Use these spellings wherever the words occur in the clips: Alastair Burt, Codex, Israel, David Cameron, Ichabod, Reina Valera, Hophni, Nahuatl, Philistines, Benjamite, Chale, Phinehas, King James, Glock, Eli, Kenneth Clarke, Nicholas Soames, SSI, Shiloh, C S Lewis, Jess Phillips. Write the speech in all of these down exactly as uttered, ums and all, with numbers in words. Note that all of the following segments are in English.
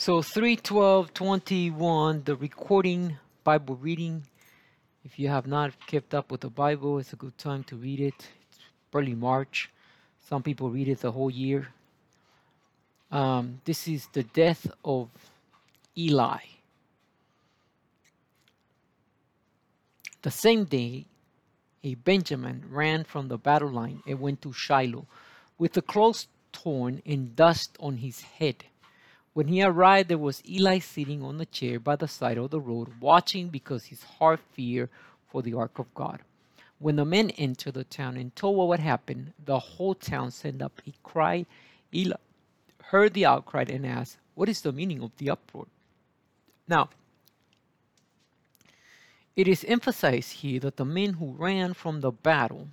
So three twelve twenty-one, the recording Bible reading. If you have not kept up with the Bible, it's a good time to read it. It's early March. Some people read it the whole year. Um, this is the death of Eli. The same day, a Benjamin ran from the battle line and went to Shiloh, with the clothes torn and dust on his head. When he arrived, there was Eli sitting on a chair by the side of the road, watching because his heart feared for the ark of God. When the men entered the town and told what had happened, the whole town sent up a cry. Eli heard the outcry and asked, "What is the meaning of the uproar?" Now, it is emphasized here that the men who ran from the battle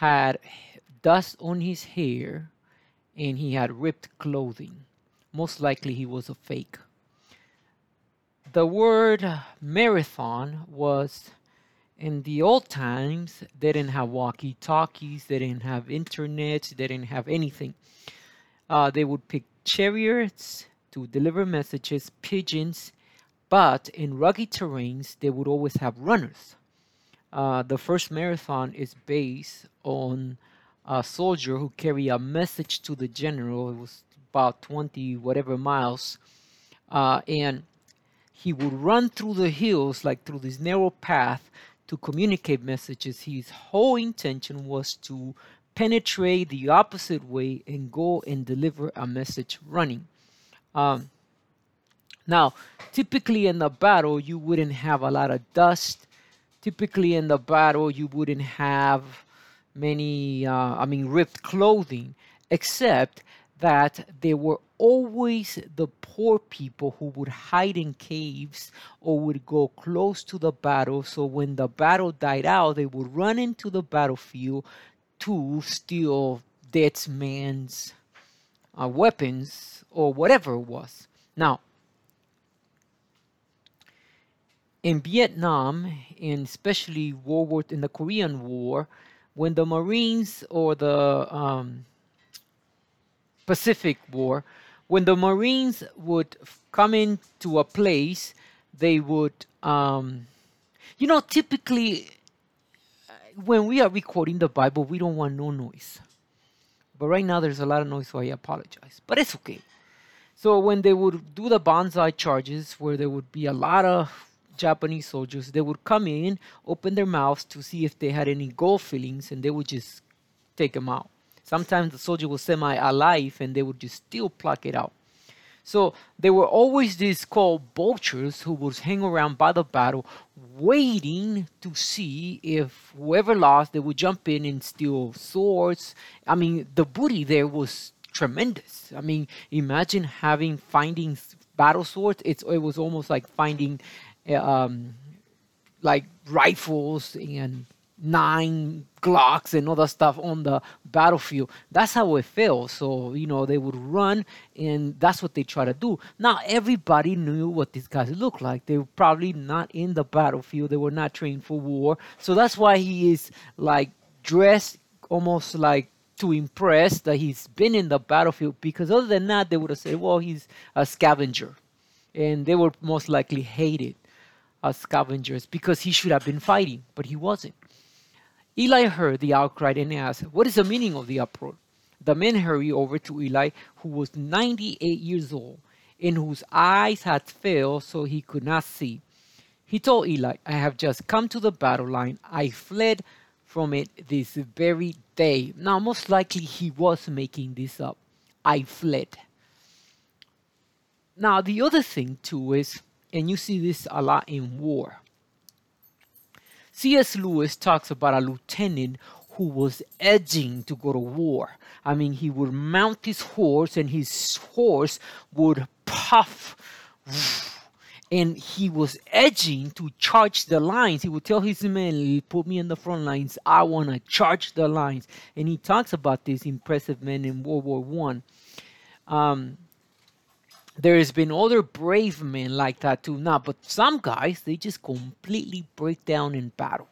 had dust on his hair and he had ripped clothing. Most likely he was a fake. The word marathon was, in the old times, they didn't have walkie-talkies, they didn't have internet, they didn't have anything. Uh, they would pick chariots to deliver messages, pigeons, but in rugged terrains, they would always have runners. Uh, the first marathon is based on a soldier who carried a message to the general. It was about twenty whatever miles, uh, and he would run through the hills, like through this narrow path, to communicate messages. His whole intention was to penetrate the opposite way and go and deliver a message running. Um, now, typically in the battle, you wouldn't have a lot of dust. Typically in the battle, you wouldn't have many, uh, I mean, ripped clothing, except that they were always the poor people who would hide in caves or would go close to the battle. So when the battle died out, they would run into the battlefield to steal dead man's uh, weapons or whatever it was. Now, in Vietnam, and especially World War in the Korean War, when the Marines or the um, Pacific War, when the Marines would come into a place, they would, um, you know, typically when we are recording the Bible, we don't want no noise. But right now there's a lot of noise, so I apologize. But it's okay. So when they would do the banzai charges, where there would be a lot of Japanese soldiers, they would come in, open their mouths to see if they had any gold fillings, and they would just take them out. Sometimes the soldier was semi-alive and they would just still pluck it out. So there were always these called vultures who would hang around by the battle waiting to see if whoever lost, they would jump in and steal swords. I mean, the booty there was tremendous. I mean, imagine having, finding battle swords. It's, it was almost like finding um, like rifles and nine Glocks and other stuff on the battlefield. That's how it felt. So, you know, they would run, and that's what they try to do. Now, everybody knew what these guys looked like. They were probably not in the battlefield. They were not trained for war. So that's why he is, like, dressed almost like to impress that he's been in the battlefield, because other than that, they would have said, well, he's a scavenger. And they were most likely hated as scavengers because he should have been fighting, but he wasn't. Eli heard the outcry and asked, "What is the meaning of the uproar?" The men hurried over to Eli, who was ninety-eight years old and whose eyes had failed so he could not see. He told Eli, "I have just come to the battle line. I fled from it this very day." Now, most likely he was making this up. I fled. Now, the other thing too is, and you see this a lot in war, C S Lewis talks about a lieutenant who was edging to go to war. I mean, he would mount his horse, and his horse would puff, and he was edging to charge the lines. He would tell his men, "Put me in the front lines. I want to charge the lines." And he talks about these impressive men in World War One. Um, There has been other brave men like that too now, but some guys, they just completely break down in battle.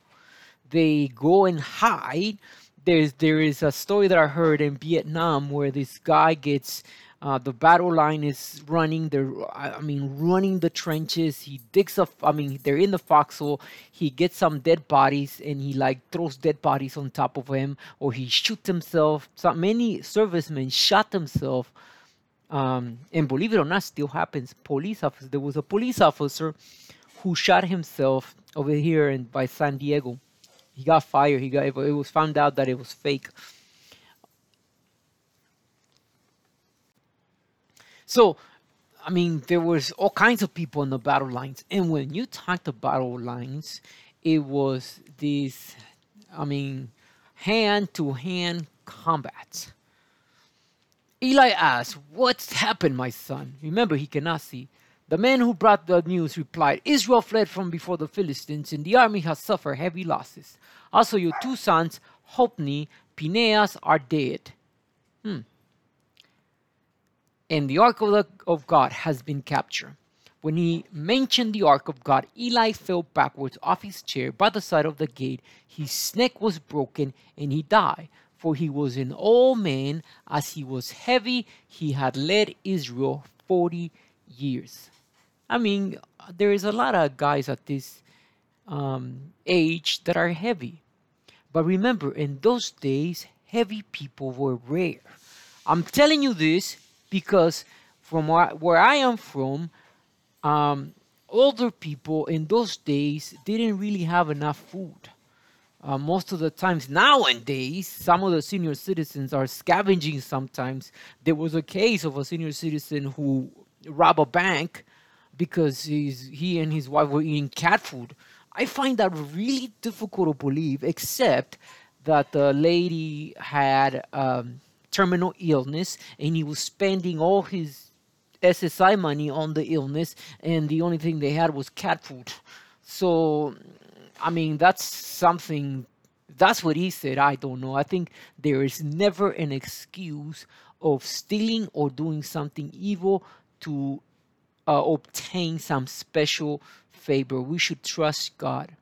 They go and hide. There's, there is a story that I heard in Vietnam where this guy gets Uh, the battle line is running. They're, I mean, running the trenches. He digs up. I mean, they're in the foxhole. He gets some dead bodies, and he like throws dead bodies on top of him, or he shoots himself. So many servicemen shot themselves. Um, and believe it or not, still happens. Police officer. There was a police officer who shot himself over here in by San Diego. He got fired. He got. It was found out that it was fake. So, I mean, there was all kinds of people on the battle lines. And when you talk to battle lines, it was these, I mean, hand-to-hand combat. Eli asked, "What's happened, my son?" Remember, he cannot see. The man who brought the news replied, "Israel fled from before the Philistines, and the army has suffered heavy losses. Also, your two sons, Hophni, Phinehas, are dead. Hmm. And the ark of, the, of God has been captured." When he mentioned the ark of God, Eli fell backwards off his chair by the side of the gate. His neck was broken and he died, for he was an old man. As he was heavy, he had led Israel forty years. I mean, there is a lot of guys at this um, age that are heavy. But remember, in those days, heavy people were rare. I'm telling you this because from where I am from, um, older people in those days didn't really have enough food. Uh, most of the times nowadays, some of the senior citizens are scavenging sometimes. There was a case of a senior citizen who robbed a bank because he's, he and his wife were eating cat food. I find that really difficult to believe, except that the lady had... Um, terminal illness, and he was spending all his S S I money on the illness, and the only thing they had was cat food. So, I mean, that's something, that's what he said. I don't know. I think there is never an excuse of stealing or doing something evil to uh, obtain some special favor. We should trust God.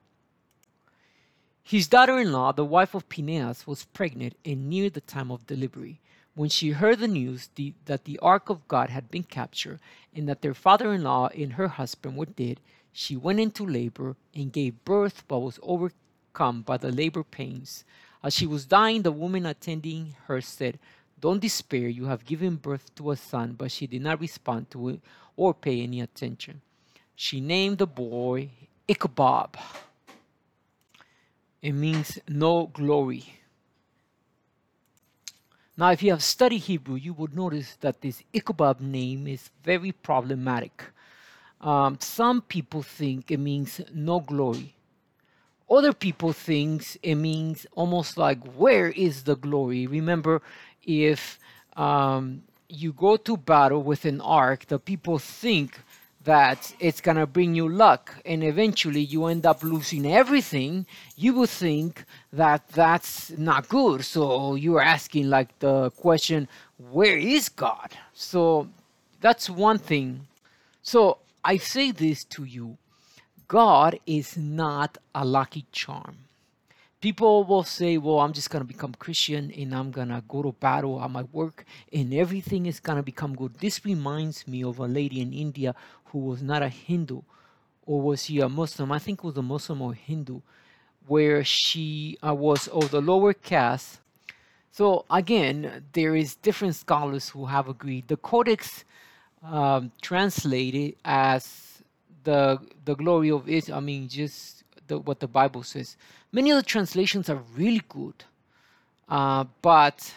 His daughter-in-law, the wife of Phinehas, was pregnant and near the time of delivery. When she heard the news the, that the ark of God had been captured and that their father-in-law and her husband were dead, she went into labor and gave birth but was overcome by the labor pains. As she was dying, the woman attending her said, "Don't despair, you have given birth to a son," but she did not respond to it or pay any attention. She named the boy Ichabod. It means no glory. Now, if you have studied Hebrew, you would notice that this Ichabod name is very problematic. Um, some people think it means no glory. Other people think it means almost like, where is the glory? Remember, if um, you go to battle with an ark, the people think that it's going to bring you luck, and eventually you end up losing everything. You would think that that's not good. So you're asking like the question, where is God? So that's one thing. So I say this to you. God is not a lucky charm. People will say, well, I'm just going to become Christian and I'm going to go to battle at my work and everything is going to become good. This reminds me of a lady in India who was not a Hindu, or was she a Muslim? I think it was a Muslim or Hindu, where she uh, was of the lower caste. So again, there is different scholars who have agreed. The Codex um, translated as the, the glory of Israel, I mean, just... The, what the Bible says. Many of the translations are really good, uh, but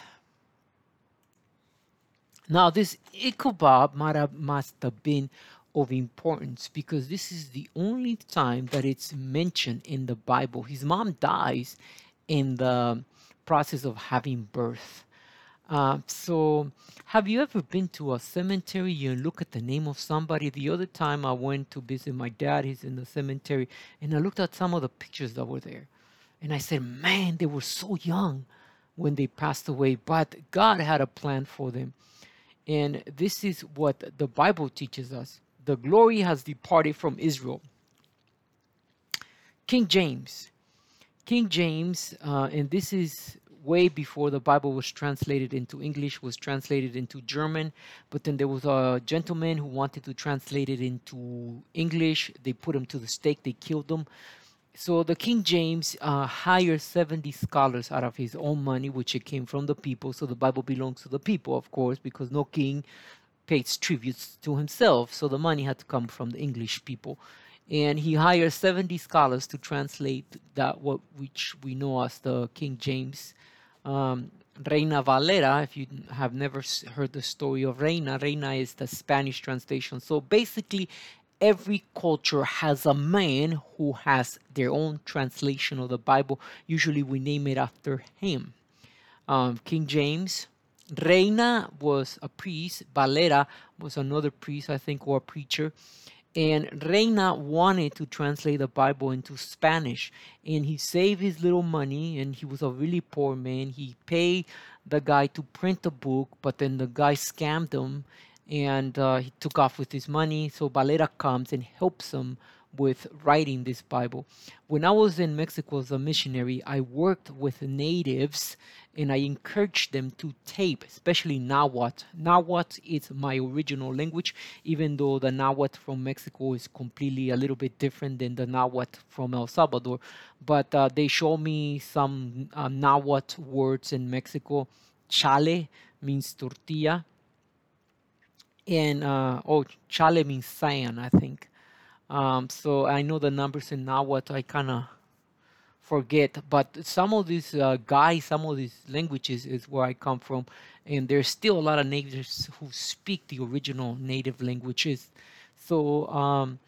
now this Ichabod might have, must have been of importance because this is the only time that it's mentioned in the Bible. His mom dies in the process of having birth. Uh, so have you ever been to a cemetery? You look at the name of somebody. The other time I went to visit my dad, he's in the cemetery, and I looked at some of the pictures that were there. And I said, man, they were so young when they passed away, but God had a plan for them. And this is what the Bible teaches us. The glory has departed from Israel. King James. King James, uh, and this is way before the Bible was translated into English, was translated into German, but then there was a gentleman who wanted to translate it into English. They put him to the stake, they killed him. So the King James uh, hired seventy scholars out of his own money, which it came from the people. So the Bible belongs to the people, of course, because no king pays tributes to himself. So the money had to come from the English people. And he hired seventy scholars to translate that, what which we know as the King James. Um, Reina Valera, if you have never heard the story of Reina, Reina is the Spanish translation. So basically, every culture has a man who has their own translation of the Bible. Usually we name it after him. Um, King James. Reina was a priest. Valera was another priest, I think, or a preacher. And Reina wanted to translate the Bible into Spanish. And he saved his little money, and he was a really poor man. He paid the guy to print the book, but then the guy scammed him, and uh, he took off with his money. So Valera comes and helps him with writing this Bible. When I was in Mexico as a missionary, I worked with natives, and I encouraged them to tape, especially Nahuatl. Nahuatl is my original language, even though the Nahuatl from Mexico is completely a little bit different than the Nahuatl from El Salvador. But uh, they showed me some uh, Nahuatl words in Mexico. Chale means tortilla. And, uh, oh, Chale means sand, I think. Um, so I know the numbers in Nahuatl, I kind of forget, but some of these uh, guys, some of these languages is where I come from, and there's still a lot of natives who speak the original native languages. So um,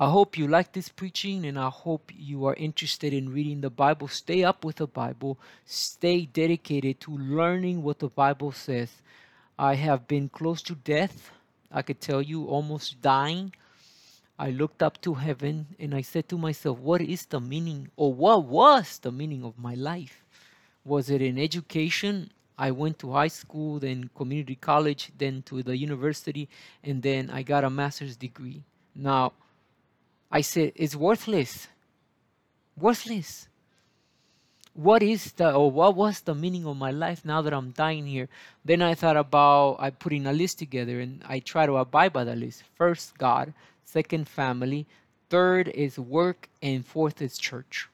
I hope you like this preaching, and I hope you are interested in reading the Bible. Stay up with the Bible. Stay dedicated to learning what the Bible says. I have been close to death. I could tell you, almost dying. I looked up to heaven and I said to myself, what is the meaning, or what was the meaning of my life? Was it in education? I went to high school, then community college, then to the university, and then I got a master's degree. Now, I said, it's worthless. Worthless. What is the, or what was the meaning of my life now that I'm dying here? Then I thought about, I put in a list together, and I try to abide by that list. First, God. Second, family. Third is work. And fourth is church.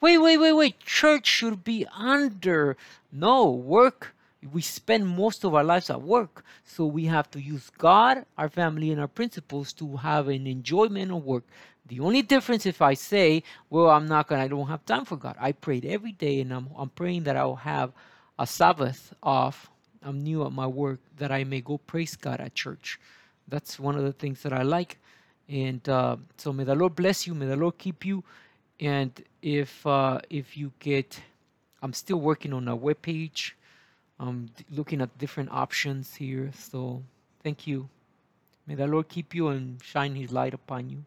Wait, wait, wait, wait. Church should be under. No, work. We spend most of our lives at work. So we have to use God, our family, and our principles to have an enjoyment of work. The only difference if I say, well, I'm not going to, I don't have time for God. I prayed every day, and I'm, I'm praying that I'll have a Sabbath off. I'm new at my work, that I may go praise God at church. That's one of the things that I like. And uh, so may the Lord bless you. May the Lord keep you. And if, uh, if you get, I'm still working on a webpage. I'm looking at different options here. So thank you. May the Lord keep you and shine his light upon you.